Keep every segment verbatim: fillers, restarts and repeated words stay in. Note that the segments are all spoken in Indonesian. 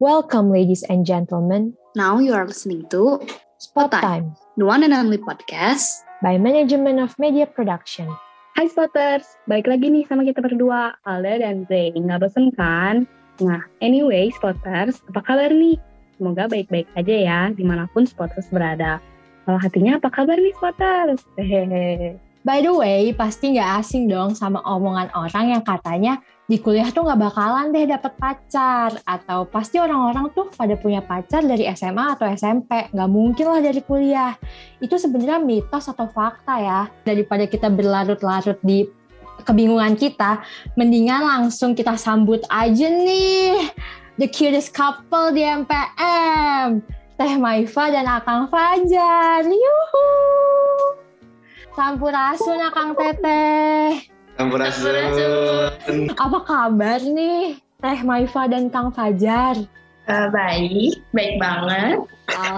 Welcome, ladies and gentlemen. Now you are listening to Spot Time, the one and only podcast by Management of Media Production. Hai Spotters, balik lagi nih sama kita berdua, Alda dan Zay. Nggak bosen kan? Nah, anyway Spotters, apa kabar nih? Semoga baik-baik aja ya, dimanapun Spotters berada. Kalau hatinya apa kabar nih Spotters? Hehehe. By the way, pasti nggak asing dong sama omongan orang yang katanya di kuliah tuh nggak bakalan deh dapet pacar. Atau pasti orang-orang tuh pada punya pacar dari S M A atau S M P. Nggak mungkin lah dari kuliah. Itu sebenarnya mitos atau fakta ya. Daripada kita berlarut-larut di kebingungan kita, mendingan langsung kita sambut aja nih the cutest couple di M P M. Teh Maifa dan Akang Fajar. Yuhuu. Sampurasun, Akang Teteh. Sampurasun. Apa kabar nih Teh Maifa dan Kang Fajar? Uh, baik, baik banget.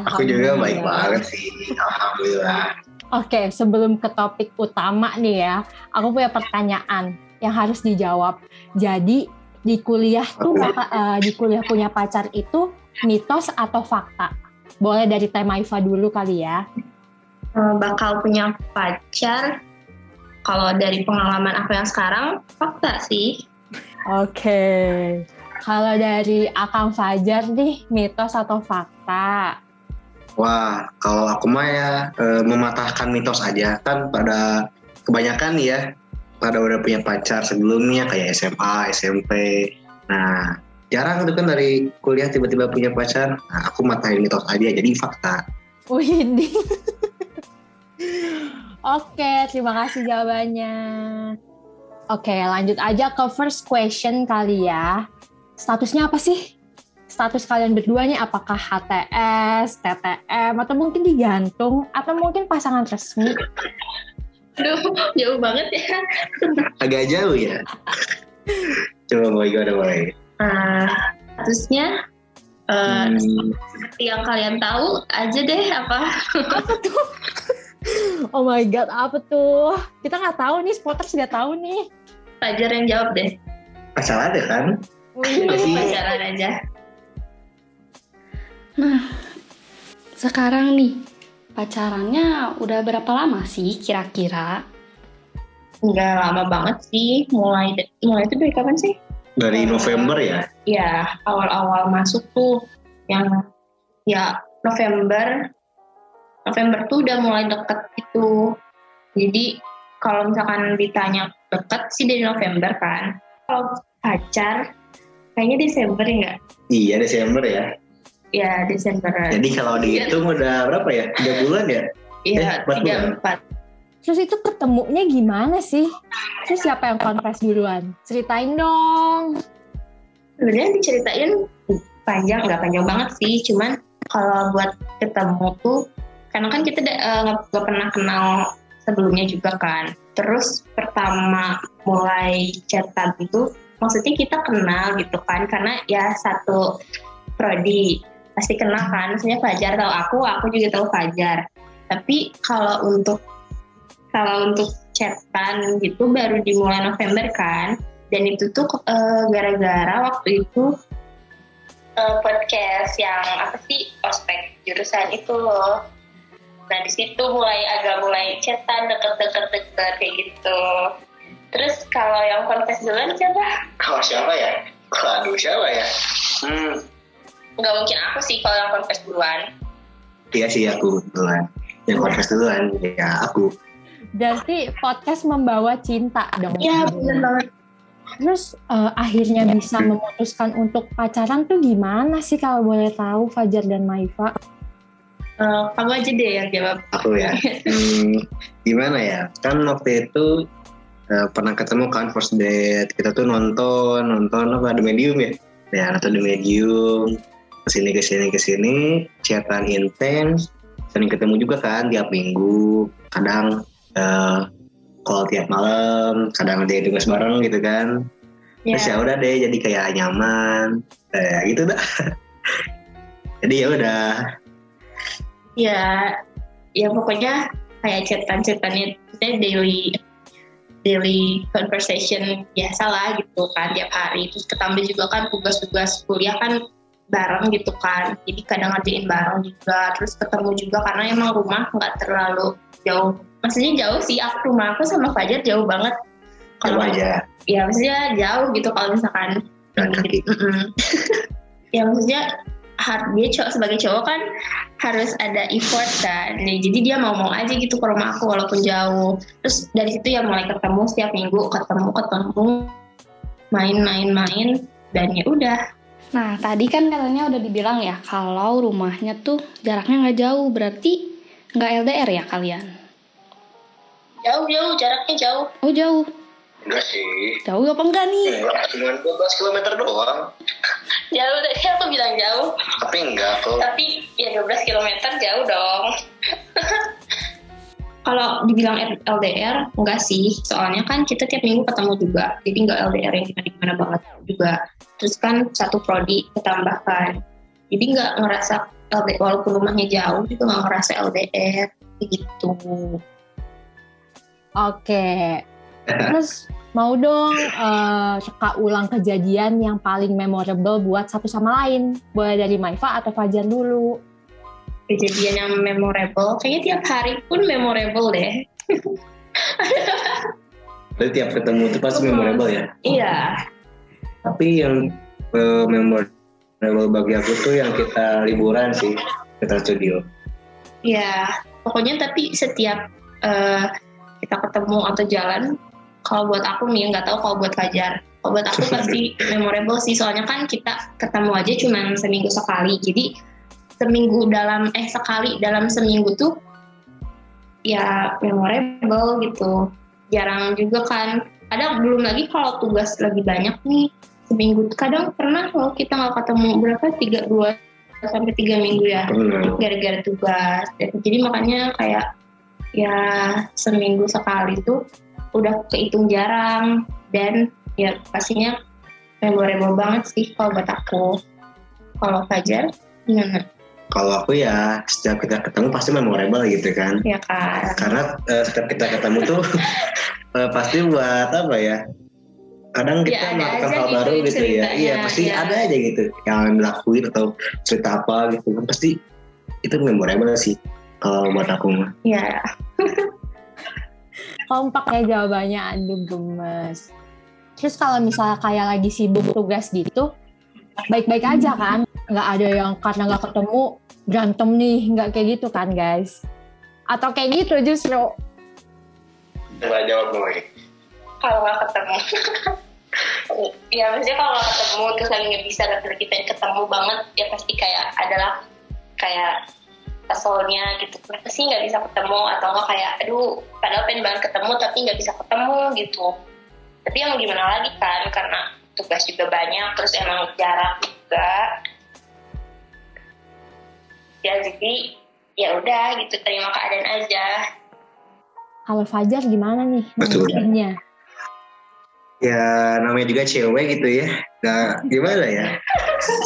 Aku juga baik banget sih, alhamdulillah. Oke, okay, sebelum ke topik utama nih ya, aku punya pertanyaan yang harus dijawab. Jadi di kuliah tuh uh, di kuliah punya pacar itu mitos atau fakta? Boleh dari Teh Maifa dulu kali ya. Bakal punya pacar, kalau dari pengalaman aku yang sekarang, fakta sih. Oke, okay. Kalau dari Akang Fajar nih, mitos atau fakta? Wah, kalau aku mah ya e, mematahkan mitos aja. Kan pada kebanyakan ya, pada udah punya pacar sebelumnya kayak S M A, S M P. Nah, jarang itu kan dari kuliah tiba-tiba punya pacar. Nah, aku matahin mitos aja, jadi fakta. Wih, Oke, terima kasih jawabannya. Oke, lanjut aja ke first question kali ya. Statusnya apa sih? Status kalian berdua nih apakah H T S, T T M, atau mungkin digantung, atau mungkin pasangan resmi? Aduh, jauh banget ya. Agak jauh ya. Coba mau gimana mulai? Uh, statusnya? Uh, hmm. Yang kalian tahu aja deh apa? Apa tuh? Oh my god, apa tuh? Kita nggak tahu nih, spotter sudah tahu nih. Fajar yang jawab deh. Masalah deh kan? Pacaran aja. Nah, sekarang nih pacarannya udah berapa lama sih kira-kira? Nggak lama banget sih. Mulai mulai itu dari kapan sih? Dari November ya? Iya, awal-awal masuk tuh yang ya November. November tuh udah mulai deket gitu. Jadi kalau misalkan ditanya deket sih dari November kan. Kalau pacar kayaknya Desember ya nggak? Iya Desember ya. Iya Desember. Jadi kalau dihitung ya. Udah berapa ya? tiga bulan ya? Iya eh, tiga empat. Terus itu ketemunya gimana sih? Terus siapa yang konfes duluan? Ceritain dong. Sebenarnya diceritain panjang, nggak panjang banget sih. Cuman kalau buat ketemu tuh, karena kan kita nggak uh, pernah kenal sebelumnya juga kan. Terus pertama mulai chatan itu, maksudnya kita kenal gitu kan. Karena ya satu prodi pasti kenal kan. Maksudnya Fajar tahu aku, aku juga tahu Fajar. Tapi kalau untuk Kalau untuk chatan gitu baru dimulai November kan. Dan itu tuh e, gara-gara waktu itu e, podcast yang apa sih, ospek jurusan itu loh. Nah di situ mulai agak mulai chatan deket-deket-deket kayak gitu. Terus kalau yang kontes duluan siapa? Kalau siapa ya? Kalau aduh siapa ya? Hmm. Gak mungkin aku sih kalau yang kontes duluan. Iya sih aku duluan. Yang kontes duluan ya aku. Berarti podcast membawa cinta dong. Iya benar banget. Terus uh, akhirnya bisa memutuskan untuk pacaran tuh gimana sih kalau boleh tahu Fajar dan Maifa? Uh, kamu aja deh yang jawab. Aku ya. hmm, gimana ya? Kan waktu itu uh, pernah ketemu kan first date. Kita tuh nonton nonton apa The Medium ya? Ya nonton The Medium. Kesini kesini kesini. Chatan intens. Sering ketemu juga kan tiap minggu. Kadang Uh, call tiap malam, kadang ngerjain tugas bareng gitu kan. Yeah. Terus ya udah deh, jadi kayak nyaman, eh, gitu dah. Jadi ya udah. Ya, ya pokoknya kayak chatan-chatan itu daily, daily conversation biasa lah gitu kan tiap hari. Terus ketambah juga kan tugas-tugas kuliah kan bareng gitu kan, jadi kadang ngerjain bareng juga, terus ketemu juga karena emang rumah nggak terlalu jauh, maksudnya jauh sih, aku rumah aku sama Fajar jauh banget kalau aja ya, maksudnya jauh gitu kalau misalkan gitu. Ya maksudnya dia cowok, sebagai cowok kan harus ada effort kan, jadi dia mau-mau aja gitu ke rumah aku walaupun jauh. Terus dari situ ya mulai ketemu setiap minggu, ketemu ketemu main-main-main dan ya udah. Nah, tadi kan katanya udah dibilang ya kalau rumahnya tuh jaraknya nggak jauh, berarti nggak L D R ya kalian? Jauh-jauh, jaraknya jauh. Oh jauh? Enggak sih. Jauh apa enggak nih? Enggak, cuma dua belas kilometer doang. Jauh, tadi aku bilang jauh. Tapi enggak kok. Tapi ya dua belas kilometer jauh dong. Kalau dibilang L D R, enggak sih. Soalnya kan kita tiap minggu ketemu juga. Jadi enggak L D R yang gimana-gimana banget juga. Terus kan satu prodi ketambahkan. Jadi enggak ngerasa L D R, walaupun rumahnya jauh juga enggak ngerasa L D R. Gitu. Oke. Terus mau dong uh, cekak ulang kejadian yang paling memorable buat satu sama lain. Boleh dari Maifa atau Fajar dulu. Kejadian yang memorable, kayaknya tiap hari pun memorable deh. Berarti tiap ketemu itu pasti memorable ya? Iya. Tapi yang uh, memorable bagi aku tuh yang kita liburan sih, kita studio. Iya, pokoknya tapi setiap uh, kita ketemu atau jalan, kalau buat aku nih, nggak tahu kalau buat Fajar. Kalau buat aku pasti memorable sih, soalnya kan kita ketemu aja cuma seminggu sekali, jadi seminggu dalam eh sekali dalam seminggu tuh ya memorable gitu. Jarang juga kan, kadang belum lagi kalau tugas lagi banyak nih seminggu, kadang pernah kalau kita nggak ketemu berapa tiga dua sampai tiga minggu ya gara-gara tugas. Jadi makanya kayak ya seminggu sekali tuh udah kehitung jarang, dan ya pastinya memorable banget sih kalau buat aku. Kalau Fajar gimana? Kalau aku ya setiap kita ketemu pasti memorable gitu kan. Iya kan. Karena uh, setiap kita ketemu tuh uh, pasti buat apa ya? Kadang kita ya, melakukan hal gitu, baru gitu ya. Iya pasti ya. Ada aja gitu yang dilakuin atau cerita apa gitu kan, pasti itu memorable sih kalau buat aku mah. Iya. Kompak ya jawabannya, aduh gemes. Terus kalau misalnya kayak lagi sibuk tugas gitu, baik-baik aja kan? Nggak ada yang karena nggak ketemu berantem nih, nggak kayak gitu kan guys? Atau kayak gitu justru? Coba jawab gue. Kalau nggak ketemu, ya maksudnya kalau nggak ketemu terus lagi nggak bisa, karena kita ketemu banget ya pasti kayak adalah kayak keselnya gitu. Kenapa sih nggak bisa ketemu, atau nggak kayak aduh padahal pengen banget ketemu tapi nggak bisa ketemu gitu. Tapi yang gimana lagi kan, karena tugas juga banyak, terus emang jarak juga. Ya jadi ya udah gitu, terima keadaan aja. Kalau Fajar gimana nih? Betul. Namanya? Ya namanya juga cewek gitu ya. Nah gimana ya?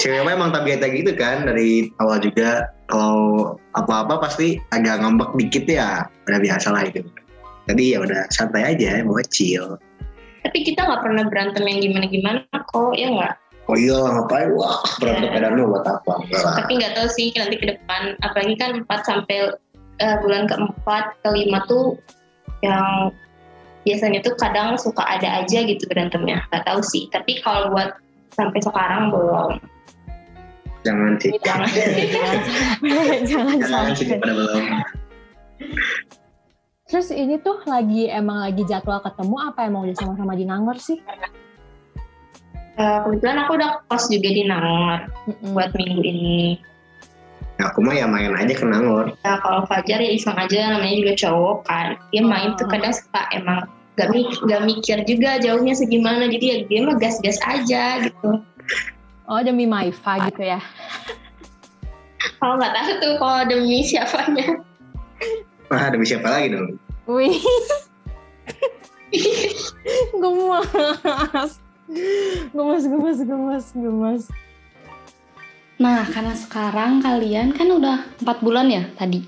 Cewek emang tabiatnya gitu kan dari awal juga. Kalau apa-apa pasti agak ngambek dikit ya. Udah biasa lah itu. Jadi ya udah santai aja, mau chill. Tapi kita nggak pernah berantem yang gimana-gimana kok, ya nggak? Oh iya ngapain, wah berantem edan lu buat apa? Nah. Tapi nggak tahu sih nanti ke depan, apalagi kan empat sampai uh, bulan keempat kelima tuh yang biasanya tuh kadang suka ada aja gitu berantemnya, nggak tahu sih. Tapi kalau buat sampai sekarang belum. Jangan sih. Jangan. Jangan. Jangan. Jangan sih pada belum. Terus ini tuh lagi emang lagi jadwal ketemu apa emang udah sama-sama di Nangor sih? Uh, kebetulan aku udah kos juga di Nangor mm-hmm. buat minggu ini. Nah, aku mah ya main aja ke Nangor. Nah, kalau Fajar ya iseng aja, namanya juga cowok kan. Dia main oh. tuh kadang suka emang gak, mik- gak mikir juga jauhnya segimana. Jadi ya dia mah gas-gas aja gitu. Oh demi Maifa gitu ya? Kalau oh, gak tahu tuh kalau demi siapanya. Wah demi siapa lagi dong? Wih. Gemas. Gemas, gemas, gemas, gemas. Nah, karena sekarang kalian kan udah empat bulan ya tadi.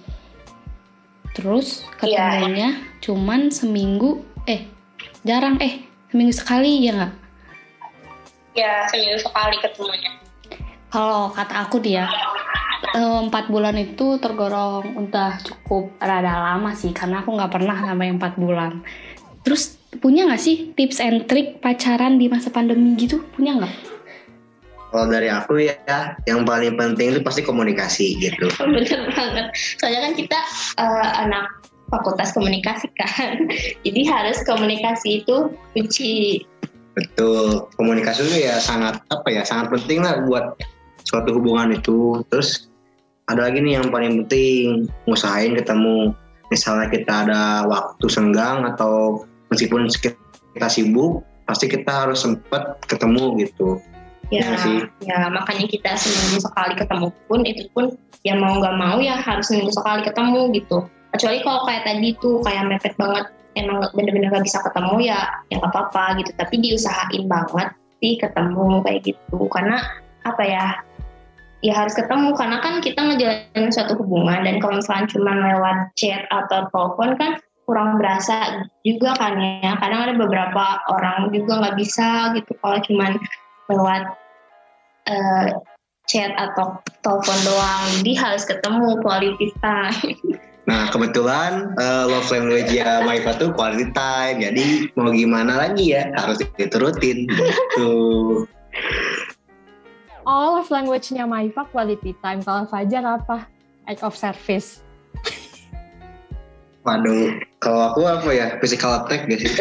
Terus ketemunya ya. Cuman seminggu, eh jarang, eh seminggu sekali ya nggak? Ya, seminggu sekali ketemunya. Kalau kata aku dia empat bulan itu tergolong udah cukup rada lama sih, karena aku nggak pernah sampai empat bulan. Terus punya nggak sih tips and trick pacaran di masa pandemi gitu, punya nggak? Kalau dari aku ya, yang paling penting itu pasti komunikasi gitu. Bener banget, soalnya kan kita uh, anak fakultas komunikasi kan, jadi harus komunikasi itu kunci. Betul, komunikasi itu ya sangat apa ya, sangat penting lah buat suatu hubungan itu. Terus ada lagi nih yang paling penting, usahain ketemu. Misalnya kita ada waktu senggang atau meskipun kita sibuk, pasti kita harus sempat ketemu gitu. Ya, ya, ya makanya kita seminggu sekali ketemu pun itu pun ya mau nggak mau ya harus seminggu sekali ketemu gitu. Kecuali kalau kayak tadi tuh kayak mepet banget, emang benar-benar nggak bisa ketemu ya ya nggak apa-apa gitu. Tapi diusahain banget sih ketemu kayak gitu, karena apa ya? Ya harus ketemu, karena kan kita ngejalanin suatu hubungan, dan kalau misalnya cuma lewat chat atau telepon kan kurang berasa juga kan ya. Kadang ada beberapa orang juga nggak bisa gitu kalau cuma lewat uh, chat atau telepon doang. Jadi harus ketemu, quality time. Nah kebetulan uh, love language ya Maifa tuh quality time, jadi mau gimana lagi ya harus diturutin gitu. Oh, love language-nya Maifa quality time. Kalau Fajar apa? Act of service. Waduh, kalau aku apa ya? Physical attack gak sih?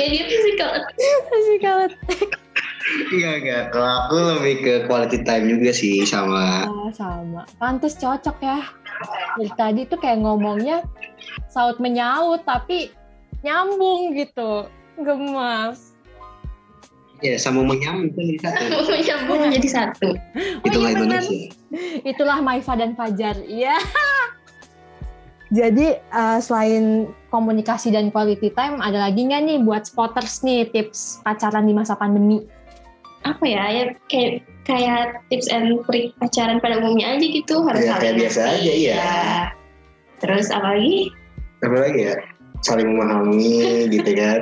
Ya dia physical attack. Physical attack. Iya, enggak. Kalau aku lebih ke quality time juga sih, sama. Ah, sama. Pantes cocok ya. Dari tadi tuh kayak ngomongnya saut menyaut, tapi nyambung gitu. Gemas. Ya, sama menyambung jadi satu. Menyambung jadi satu. Oh, itulah iya, Indonesia. Itulah Maifa dan Fajar. Iya. Yeah. Jadi uh, selain komunikasi dan quality time, ada lagi nggak nih buat spotters nih tips pacaran di masa pandemi? Apa ya? Ya kayak kayak tips and trick pacaran pada umumnya aja gitu, harus ya, saling biasa aja ya. Ya. Terus apa lagi? Apa lagi ya? Saling memahami gitu kan.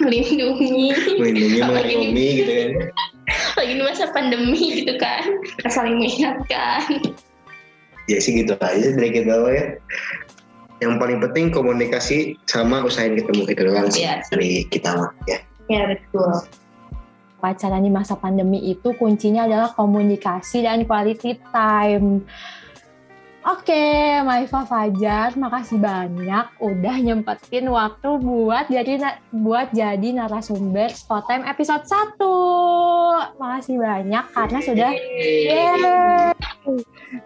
melindungi melindungi mengayomi gitu kan, lagi di masa pandemi gitu kan, saling mengingatkan ya sih gitu aja dari kita ya. Yang paling penting komunikasi sama usahain ketemu gitu doang ya, dari kita mah ya. Ya betul, pacaran di masa pandemi itu kuncinya adalah komunikasi dan quality time. Oke, Maifa, Fajar, makasih banyak udah nyempetin waktu buat jadi buat jadi narasumber Spot Time episode satu. Makasih banyak karena sudah yeah,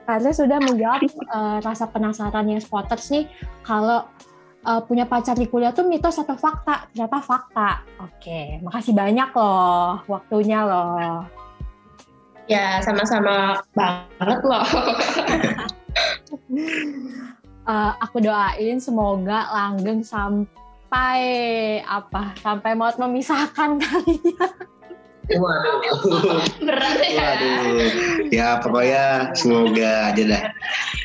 karena sudah menjawab uh, rasa penasaran yang spotters nih, kalau uh, punya pacar di kuliah tuh mitos atau fakta? Ternyata fakta. Oke, makasih banyak loh waktunya loh. Ya, sama-sama banget loh. Uh, aku doain semoga langgeng sampai apa sampai maut memisahkan kalian. Waduh, berat ya. Waduh. Ya pokoknya semoga aja dah.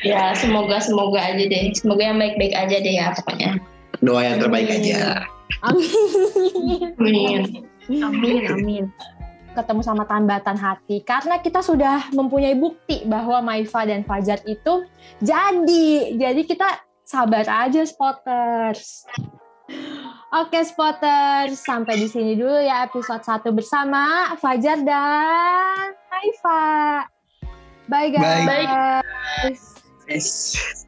Ya semoga semoga aja deh. Semoga yang baik-baik aja deh ya pokoknya. Doa yang terbaik aja. Amin. Amin. Amin. Amin. Ketemu sama tambatan hati, karena kita sudah mempunyai bukti bahwa Maifa dan Fajar itu jadi jadi kita sabar aja spotters. Oke spotters, sampai di sini dulu ya episode satu bersama Fajar dan Maifa. Bye guys. Bye. Bye. Yes.